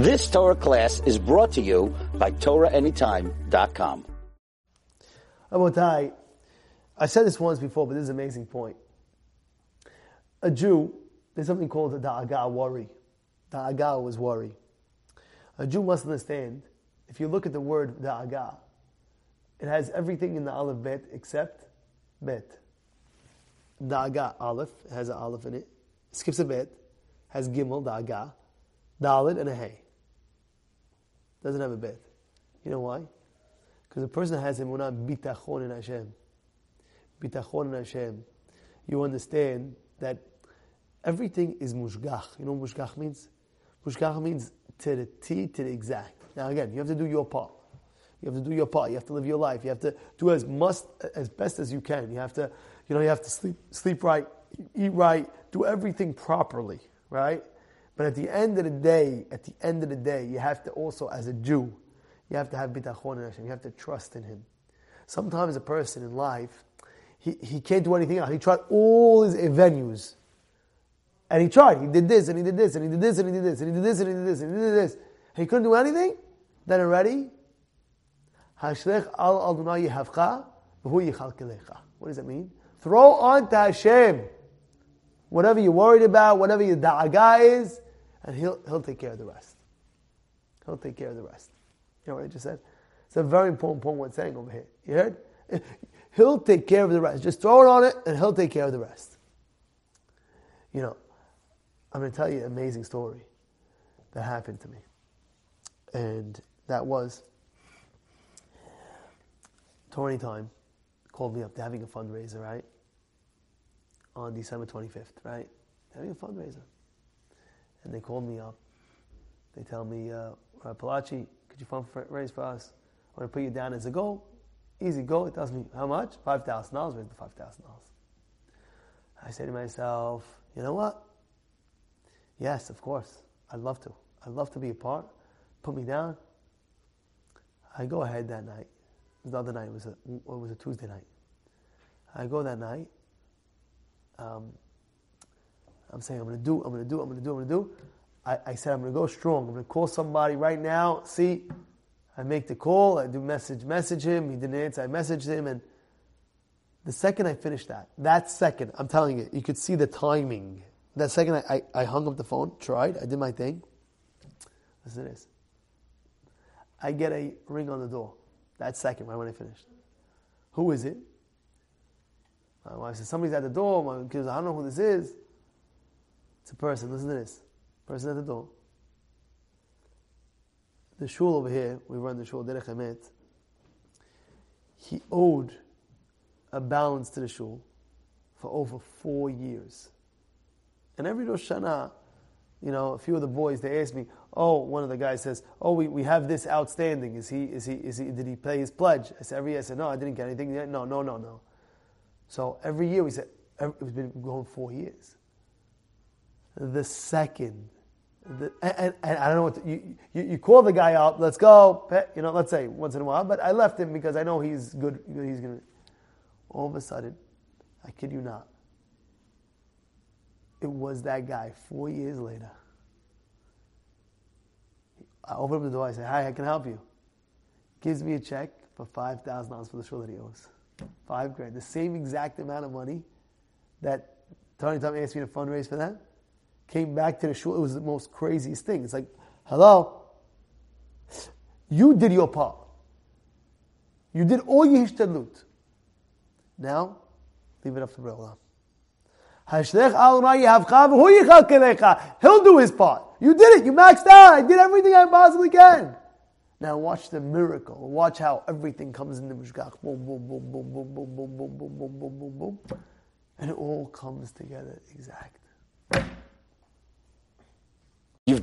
This Torah class is brought to you by TorahAnytime.com. Abotai, I said this once before, but this is an amazing point. A Jew, there's something called the da'agah, worry. Da'agah was worry. A Jew must understand, if you look at the word da'agah, it has everything in the aleph bet except bet. Da'agah, aleph, has an aleph in it, skips a bet, has gimel, da'agah, dalid, and a hay. Doesn't have a bet. You know why? Because the person that has emunah, bitachon in Hashem. Bitachon in Hashem. You understand that everything is mashgiach. You know what mashgiach means? Mashgiach means to the T, to the exact. Now again, you have to do your part. You have to do your part. You have to live your life. You have to do as best as you can. You have to, you have to sleep right, eat right, do everything properly, right? But at the end of the day, you have to also, as a Jew, you have to have bitachon in Hashem. You have to trust in Him. Sometimes a person in life, he can't do anything else. He tried all his avenues. And he tried. He did this, and he did this, and he did this, and he did this, and he did this, and he did this, and he did this. And he couldn't do anything? Then already, HaShleikh al-Adunayi hafcha wuhu yichalkelecha. What does that mean? Throw on to Hashem whatever you're worried about, whatever your da'agah is, and He'll take care of the rest. He'll take care of the rest. You know what I just said? It's a very important point what's saying over here. You heard? He'll take care of the rest. Just throw it on it, and He'll take care of the rest. You know, I'm going to tell you an amazing story that happened to me. And that was, Torah Time called me up. They're having a fundraiser, right? On December 25th, right? They're having a fundraiser. And they called me up. They tell me, Rabbi Palachi, could you fundraise for us? I want to put you down as a goal. Easy goal. It tells me, how much? $5,000. Raise the $5,000. I say to myself, you know what? Yes, of course. I'd love to. I'd love to be a part. Put me down. I go ahead that night. The other night it was a Tuesday night. I go that night. I'm saying I'm gonna do. I said I'm gonna go strong. I'm gonna call somebody right now. See, I make the call. I do message him. He didn't answer. I messaged him, and the second I finished that second, I'm telling you could see the timing. That second I hung up the phone, tried, I did my thing. Listen to this. I get a ring on the door. That second, right when I finished. Who is it? My wife says, somebody's at the door. My kids, I don't know who this is. It's a person. Listen to this. Person at the door. The shul over here, we run the shul, Derech Emet. He owed a balance to the shul for over 4 years. And every Rosh Hashanah, a few of the boys, they asked me, one of the guys says, we have this outstanding. Did he pay his pledge? I said, no, I didn't get anything. No. So every year we said, it's been going 4 years. The second, and I don't know what, you call the guy up, let's go, let's say once in a while, but I left him because I know he's good, he's going to, all of a sudden, I kid you not, it was that guy 4 years later. I open up the door, I say, hi, I can help you. Gives me a check for $5,000 for the shul that he owes. $5,000. The same exact amount of money that Tony asked me to fundraise for that. Came back to the shul. It was the most craziest thing. It's like, hello? You did your part. You did all your hishtalut. Now, leave it up to B'Olam. He'll do his part. You did it. You maxed out. I did everything I possibly can. Now watch the miracle. Watch how everything comes into mashgiach. Boom, boom, boom, boom, boom, boom, boom, boom, boom, boom, boom, boom, boom. And it all comes together exact. You've